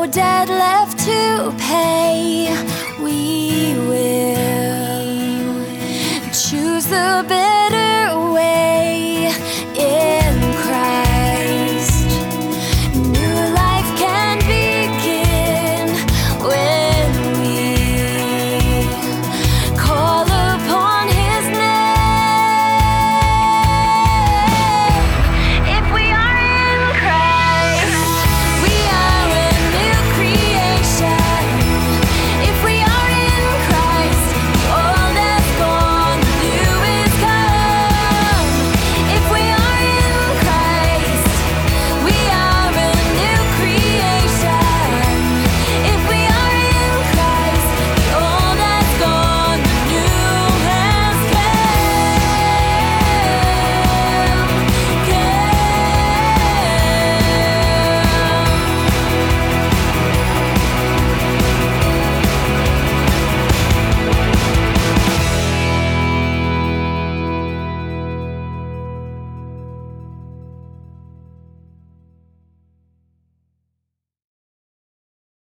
no debt left to pay. We will